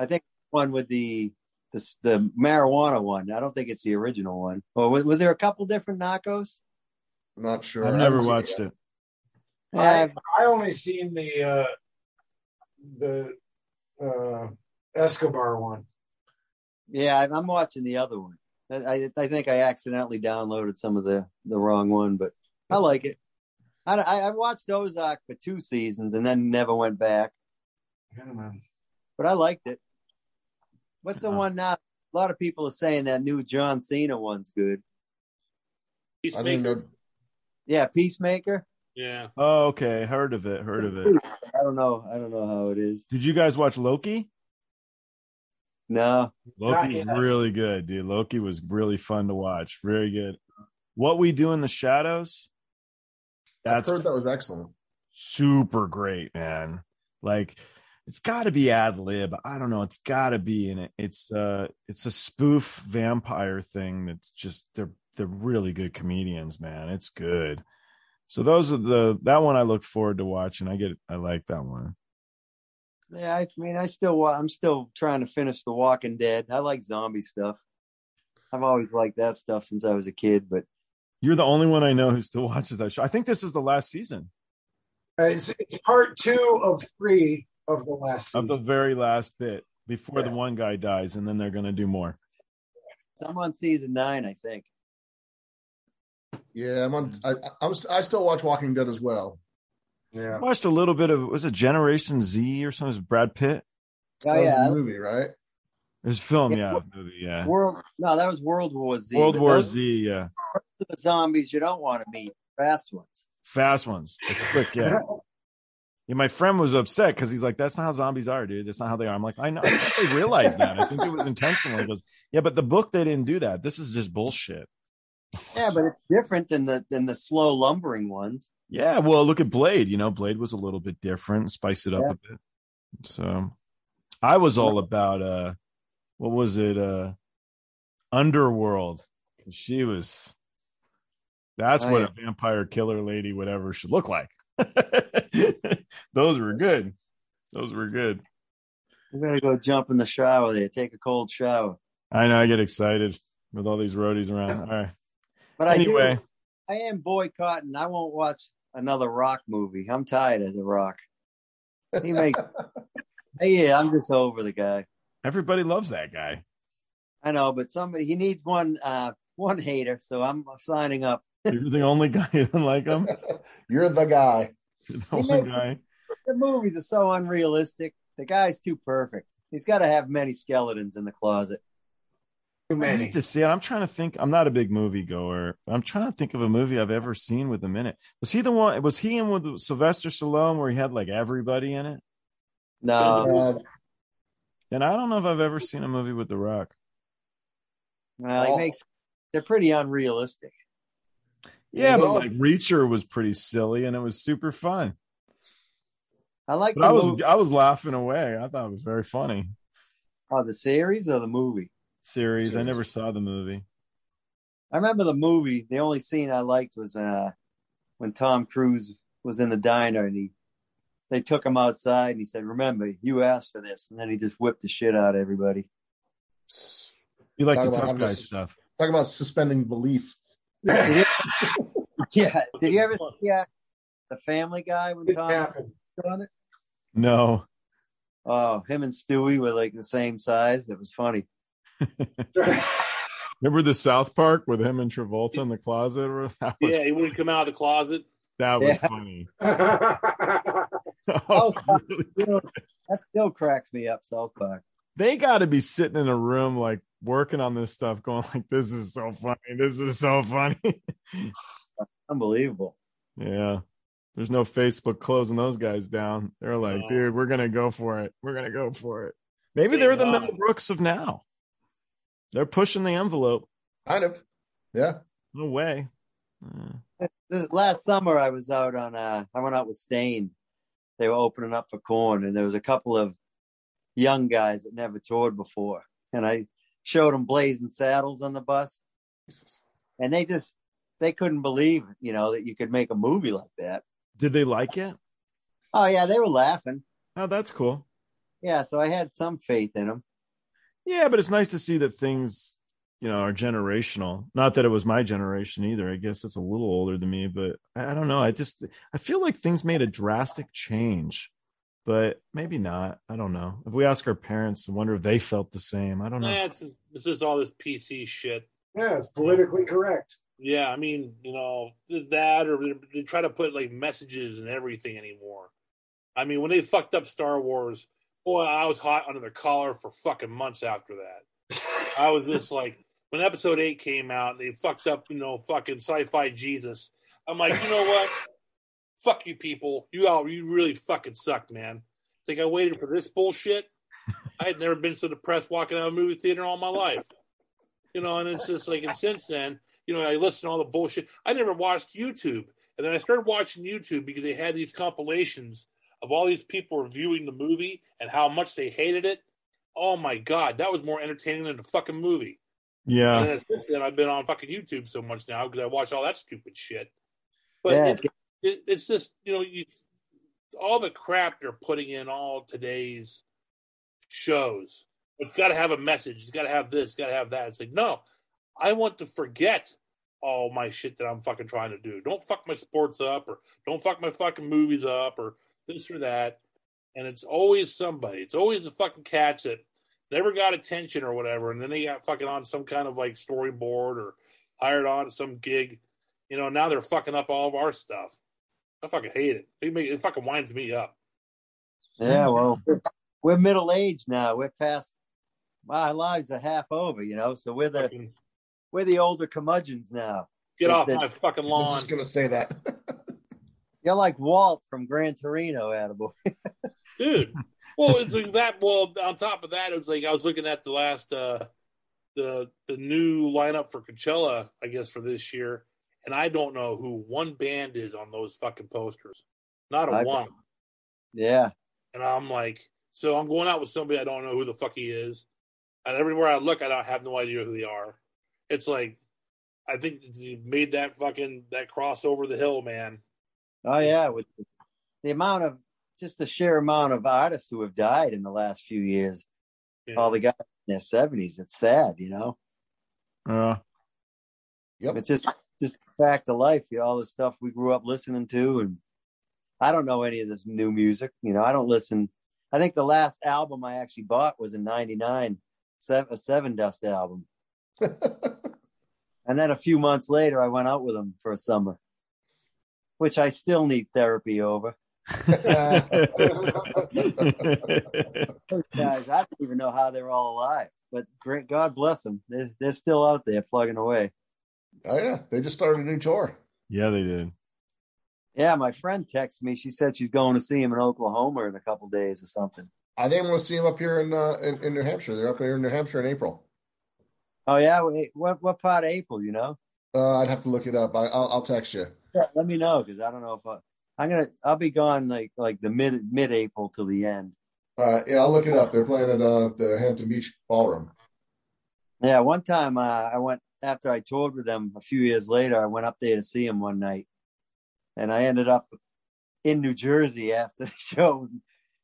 I think one with the, the the marijuana one. I don't think it's the original one. Or was, was there a couple different Narcos? I'm not sure. I've never watched it. it. I I only seen the uh, the uh, Escobar one. Yeah, I'm watching the other one. I I think I accidentally downloaded some of the, the wrong one, but I like it. I, I watched Ozark for two seasons and then never went back. Yeah, man. But I liked it. What's the uh, one now? A lot of people are saying that new John Cena one's good. Peacemaker. Yeah, Peacemaker. Yeah. Oh, okay. Heard of it. Heard of it. I don't know. I don't know how it is. Did you guys watch Loki? No. Loki's really good, dude. Loki was really fun to watch. Very good. What We Do in the Shadows? That's I've heard that was excellent. Super great, man. Like, it's got to be ad lib. I don't know. It's got to be in it. It's uh, it's a spoof vampire thing. That's just they're they're really good comedians, man. It's good. So those are the that one I look forward to watching. I get I like that one. Yeah, I mean, I still I'm still trying to finish The Walking Dead. I like zombie stuff. I've always liked that stuff since I was a kid, but. You're the only one I know who still watches that show. I think this is the last season. It's, it's part two of three of the last season. Of the very last bit before yeah. the one guy dies, and then they're going to do more. I'm on season nine, I think. Yeah, I'm on. I, I'm, I still watch Walking Dead as well. Yeah, I watched a little bit of. Was it Generation Z or something? Brad Pitt. Oh, that yeah. was a movie, right? It was film, yeah, yeah movie, yeah. World, no, that was World War Z. World War those, Z, yeah. The zombies you don't want to meet, fast ones. Fast ones, quick, yeah. yeah. My friend was upset because he's like, "That's not how zombies are, dude. That's not how they are." I'm like, "I know. I think they realized that. I think it was intentional." He goes, "Yeah, but the book they didn't do that. This is just bullshit." Yeah, but it's different than the than the slow lumbering ones. Yeah, well, look at Blade. You know, Blade was a little bit different, spice it up yeah. a bit. So, I was all about uh. What was it? Uh, Underworld. She was. That's oh, what yeah. a vampire killer lady, whatever, should look like. Those were good. Those were good. I'm going to go jump in the shower there. Take a cold shower. I know. I get excited with all these roadies around. All right. But anyway. I, do, I am boycotting. I won't watch another Rock movie. I'm tired of The Rock. He makes. Yeah, I'm just over the guy. Everybody loves that guy. I know, but somebody he needs one uh, one hater, so I'm signing up. You're the only guy who doesn't like him? You're the guy. You're the only makes, guy. The movies are so unrealistic. The guy's too perfect. He's got to have many skeletons in the closet. Too many. I need to see it. I'm trying to think. I'm not a big movie goer. I'm trying to think of a movie I've ever seen with him in it. Was he the one? Was he in with Sylvester Stallone where he had like everybody in it? No. And I don't know if I've ever seen a movie with The Rock. Well, oh. It makes they're pretty unrealistic. Yeah, but like Reacher was pretty silly, and it was super fun. I like. I was movie. I was laughing away. I thought it was very funny. Oh, the series or the movie? Series. series. I never saw the movie. I remember the movie. The only scene I liked was uh, when Tom Cruise was in the diner, and he they took him outside, and he said, "Remember, you asked for this," and then he just whipped the shit out of everybody. You like talk the tough guy stuff. Talk about suspending belief. Yeah. Yeah. Did you ever see uh, The Family Guy when Tom was on it? No. Oh, him and Stewie were like the same size. It was funny. Remember the South Park with him and Travolta in the closet? That was yeah, funny. He wouldn't come out of the closet. That was yeah. funny. oh, really still, that still cracks me up, South Park. They got to be sitting in a room like working on this stuff going like, this is so funny. This is so funny. Unbelievable. Yeah. There's no Facebook closing those guys down. They're like, no. Dude, we're going to go for it. We're going to go for it. Maybe they they're the Mel Brooks of now. They're pushing the envelope. Kind of. Yeah. No way. Uh, this, last summer I was out on, uh, I went out with Stain. They were opening up for Korn, and there was a couple of young guys that never toured before. And I showed them Blazing Saddles on the bus. And they just, they couldn't believe, you know, that you could make a movie like that. Did they like it? Oh, yeah, they were laughing. Oh, that's cool. Yeah, so I had some faith in them. Yeah, but it's nice to see that things, you know, are generational. Not that it was my generation either. I guess it's a little older than me, but I don't know. I just, I feel like things made a drastic change. But maybe not. I don't know. If we ask our parents, I wonder if they felt the same. I don't know. Yeah, it's just, it's just all this P C shit. Yeah, it's politically correct. Yeah, I mean, you know, there's that, or they try to put, like, messages and everything anymore. I mean, when they fucked up Star Wars, boy, I was hot under the collar for fucking months after that. I was just like, when Episode eight came out, they fucked up, you know, fucking sci-fi Jesus. I'm like, you know what? Fuck you people. You all, you really fucking suck, man. It's like I waited for this bullshit. I had never been so depressed walking out of a movie theater all my life. You know, and it's just like, and since then, you know, I listened to all the bullshit. I never watched YouTube. And then I started watching YouTube because they had these compilations of all these people reviewing the movie and how much they hated it. Oh my God, that was more entertaining than the fucking movie. Yeah. And then since then, I've been on fucking YouTube so much now because I watch all that stupid shit. But yeah. it, It's just, you know, you, all the crap they're putting in all today's shows. It's got to have a message. It's got to have this. It's got to have that. It's like, no, I want to forget all my shit that I'm fucking trying to do. Don't fuck my sports up, or don't fuck my fucking movies up, or this or that. And it's always somebody. It's always the fucking cats that never got attention or whatever, and then they got fucking on some kind of like storyboard or hired on some gig. You know, now they're fucking up all of our stuff. I fucking hate it. It, make, it fucking winds me up. Yeah, well, we're, we're middle-aged now. We're past, my lives are half over, you know, so we're the fucking, we're the older curmudgeons now. Get it's off the, my fucking lawn. I was just going to say that. You're like Walt from Gran Torino, Attaboy. Dude. Well, it's like that. Well, on top of that, it was like I was looking at the last, uh, the the new lineup for Coachella, I guess, for this year. And I don't know who one band is on those fucking posters. Not a I, one. Yeah. And I'm like, so I'm going out with somebody I don't know who the fuck he is. And everywhere I look, I don't have no idea who they are. It's like, I think you made that fucking, that cross over the hill, man. Oh, yeah. With the amount of just the sheer amount of artists who have died in the last few years. Yeah. All the guys in their seventies. It's sad, you know. Uh, yep. It's just just a fact of life. You know, all the stuff we grew up listening to, and I don't know any of this new music. You know, I don't listen. I think the last album I actually bought was in ninety-nine, a Seven Dust album. And then a few months later, I went out with them for a summer, which I still need therapy over. Those guys, I don't even know how they're all alive, but great, God bless them. They're, they're still out there plugging away. Oh, yeah. They just started a new tour. Yeah, they did. Yeah, my friend texted me. She said she's going to see him in Oklahoma in a couple days or something. I think I'm going to see him up here in, uh, in in New Hampshire. They're up here in New Hampshire in April. Oh, yeah? What what part of April, you know? Uh, I'd have to look it up. I, I'll, I'll text you. Yeah, let me know, because I don't know if I, I'm going to – I'll be gone like like the mid, mid-April to the end. Uh, yeah, I'll look it up. They're playing at uh, the Hampton Beach Ballroom. Yeah, one time uh, I went – after I toured with them a few years later, I went up there to see him one night. And I ended up in New Jersey after the show.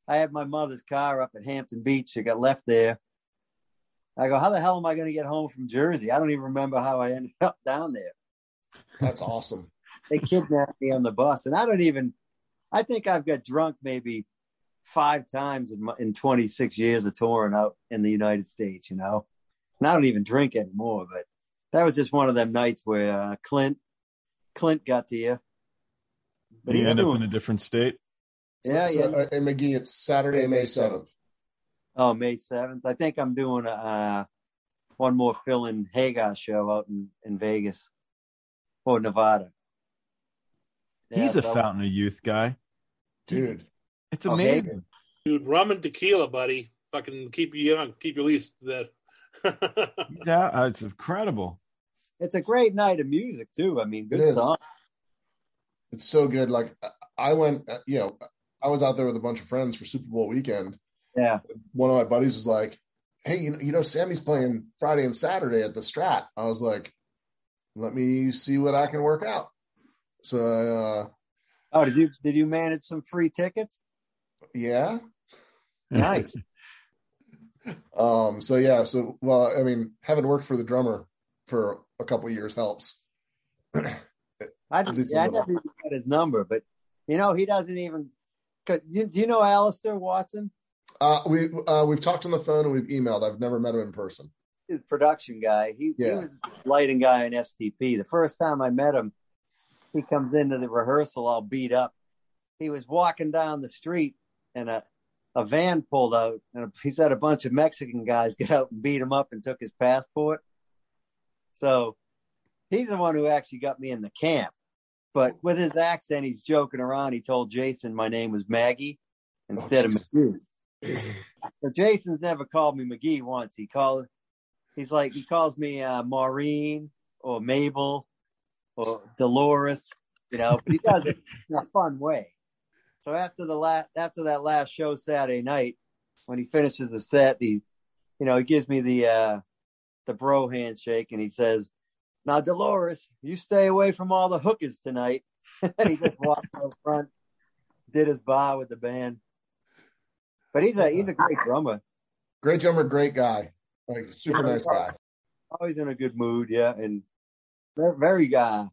I had my mother's car up at Hampton Beach. It got left there. I go, how the hell am I going to get home from Jersey? I don't even remember how I ended up down there. That's awesome. They kidnapped me on the bus. And I don't even, I think I've got drunk maybe five times in, my, in twenty-six years of touring out in the United States, you know. And I don't even drink anymore. But that was just one of them nights where uh, Clint, Clint got to you. But you end up in a different state. Yeah, so, yeah. So, and McGee, it's Saturday, May seventh. Oh, May seventh. I think I'm doing a, uh, one more fill-in Hagar show out in, in Vegas or Nevada. Yeah, He's a so, fountain of youth guy. Dude. It's amazing. Okay. Dude, rum and tequila, buddy. Fucking keep you young. Keep your lease dead. Yeah, it's incredible. It's a great night of music, too. I mean, good song. It's so good. Like I went, you know, I was out there with a bunch of friends for Super Bowl weekend. Yeah. One of my buddies was like, "Hey, you know, you know, Sammy's playing Friday and Saturday at the Strat." I was like, "Let me see what I can work out." So, uh, oh, did you did you manage some free tickets? Yeah. Nice. um. So yeah. So well, I mean, having worked for the drummer for a couple of years helps. I, yeah, I never even got his number, but, you know, he doesn't even – do you know Alistair Watson? Uh, we, uh, we've talked on the phone and we've emailed. I've never met him in person. He's a production guy. He, yeah. he was the lighting guy in S T P. The first time I met him, he comes into the rehearsal all beat up. He was walking down the street and a, a van pulled out, and he said a bunch of Mexican guys get out and beat him up and took his passport. So he's the one who actually got me in the camp. But with his accent, he's joking around. He told Jason my name was Maggie instead oh, of McGee. So Jason's never called me McGee once. He called, he's like, he calls me uh, Maureen or Mabel or Dolores, you know, but he does it in a fun way. So after the last, after that last show Saturday night, when he finishes the set, he, you know, he gives me the, uh, the bro handshake and he says, "Now, Dolores, you stay away from all the hookers tonight." And he just walked out front, did his bar with the band. But he's a he's a great drummer. Great drummer, great guy. Like, super nice guy. Always in a good mood, yeah. And very uh,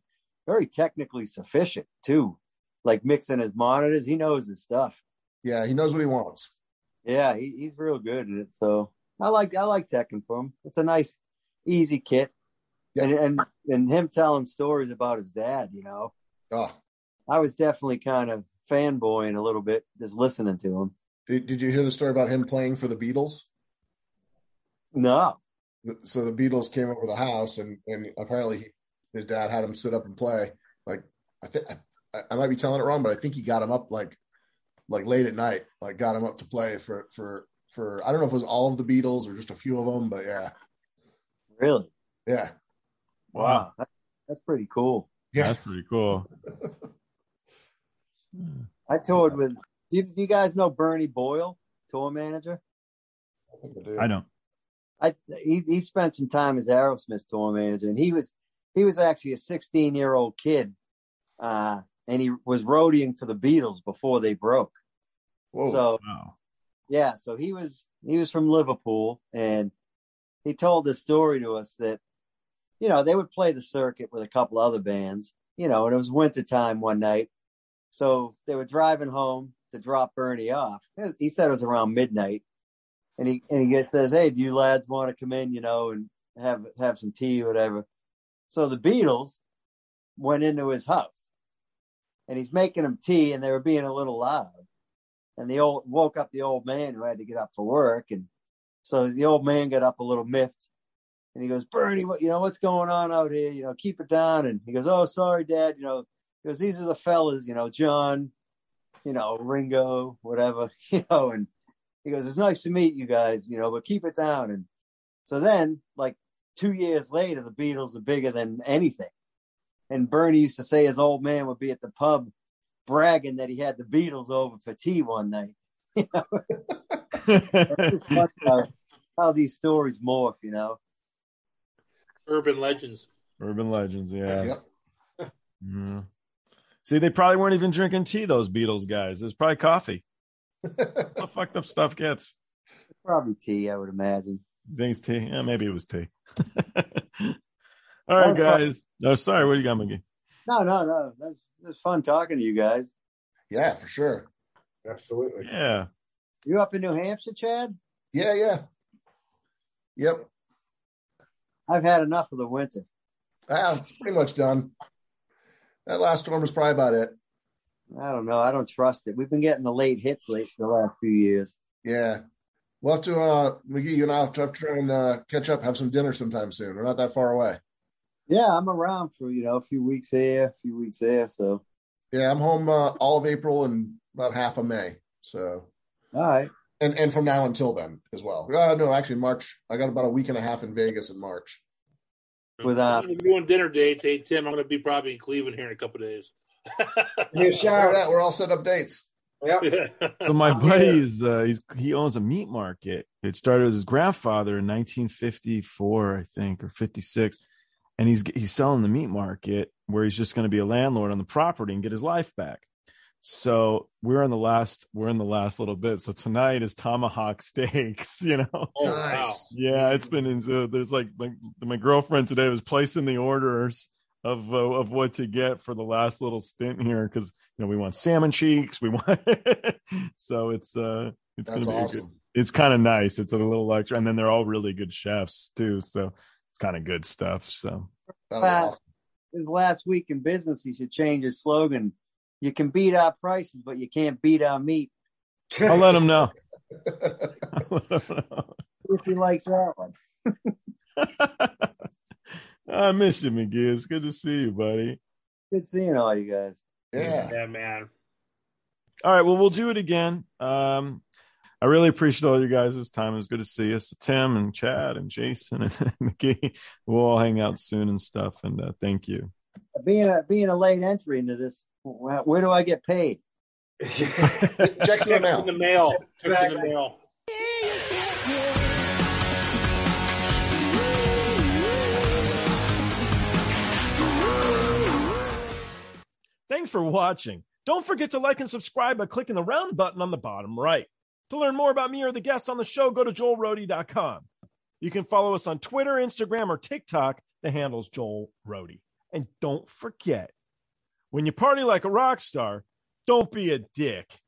very technically sufficient, too. Like, mixing his monitors. He knows his stuff. Yeah, he knows what he wants. Yeah, he, he's real good at it. So I like, I like teching for him. It's a nice, easy kit. And, and and him telling stories about his dad, you know. Oh. I was definitely kind of fanboying a little bit just listening to him. Did, did you hear the story about him playing for the Beatles? No. So the Beatles came over the house, and, and apparently he, his dad had him sit up and play. Like, I think I, I might be telling it wrong, but I think he got him up like like late at night, like got him up to play for for for I don't know if it was all of the Beatles or just a few of them, but yeah. Really? Yeah. Wow, that's pretty cool. Yeah, that's pretty cool. I toured with. Do you, do you guys know Bernie Boyle, tour manager? I think I do. I don't. I he he spent some time as Aerosmith tour manager, and he was he was actually a sixteen year old kid, uh, and he was roadieing for the Beatles before they broke. Whoa, so, wow. Yeah, so he was he was from Liverpool, and he told this story to us that, you know, they would play the circuit with a couple other bands, you know, and it was wintertime one night. So they were driving home to drop Bernie off. He said it was around midnight. And he and he says, hey, do you lads want to come in, you know, and have have some tea or whatever? So the Beatles went into his house. And he's making them tea, and they were being a little loud. And the old woke up the old man who had to get up for work. And so the old man got up a little miffed. And he goes, Bernie, what, you know, what's going on out here? You know, keep it down. And he goes, oh, sorry, Dad. You know, he goes, these are the fellas, you know, John, you know, Ringo, whatever, you know. And he goes, it's nice to meet you guys, you know, but keep it down. And so then, like, two years later, the Beatles are bigger than anything. And Bernie used to say his old man would be at the pub bragging that he had the Beatles over for tea one night. You know? It's just fun how these stories morph, you know. Urban legends. Urban legends, yeah. Yep. Yeah. See, they probably weren't even drinking tea, those Beatles guys. It was probably coffee. The fucked up stuff gets. Probably tea, I would imagine. Things tea? Yeah, maybe it was tea. All right, guys. No, sorry, what do you got, McGee? No, no, no. That's that's fun talking to you guys. Yeah, for sure. Absolutely. Yeah. You up in New Hampshire, Chad? Yeah, yeah. Yep. I've had enough of the winter. Ah, it's pretty much done. That last storm was probably about it. I don't know. I don't trust it. We've been getting the late hits late the last few years. Yeah. We'll have to, uh, McGee, you and I have to try and uh, catch up, have some dinner sometime soon. We're not that far away. Yeah, I'm around for, you know, a few weeks here, a few weeks there. So. Yeah, I'm home uh, all of April and about half of May. So. All right. And and from now until then as well. Uh, no, actually, March. I got about a week and a half in Vegas in March. With uh, I'm doing dinner dates. Hey, Tim, I'm going to be probably in Cleveland here in a couple of days. Yeah, shout out. We're all set up dates. Yep. Yeah. So my buddy is uh, he's he owns a meat market. It started with his grandfather in nineteen fifty-four, I think, or fifty-six, and he's he's selling the meat market where he's just going to be a landlord on the property and get his life back. So we're in the last, we're in the last little bit. So tonight is tomahawk steaks, you know. Oh, nice. Yeah, it's been in. So there's like my, my girlfriend today was placing the orders of uh, of what to get for the last little stint here because you know we want salmon cheeks, we want. So it's uh, it's That's gonna be awesome. Good, it's kind of nice. It's a little lecture, and then they're all really good chefs too. So it's kind of good stuff. So uh, his last week in business, he should change his slogan. You can beat our prices, but you can't beat our meat. I'll let him know. I'll let him know. If he likes that one. I miss you, McGee. It's good to see you, buddy. Good seeing all you guys. Yeah. Yeah, man. All right. Well, we'll do it again. Um, I really appreciate all you guys this time. It was good to see you. So Tim and Chad and Jason and McGee. We'll all hang out soon and stuff. And uh, thank you. Being a, being a late entry into this, where do I get paid? Check's in the mail. Check's in the mail. Thanks for watching. Don't forget to like and subscribe by clicking the round button on the bottom right. To learn more about me or the guests on the show, go to joel rohde dot com. You can follow us on Twitter, Instagram, or TikTok. The handle's Joel Rohde. And don't forget, when you party like a rock star, don't be a dick.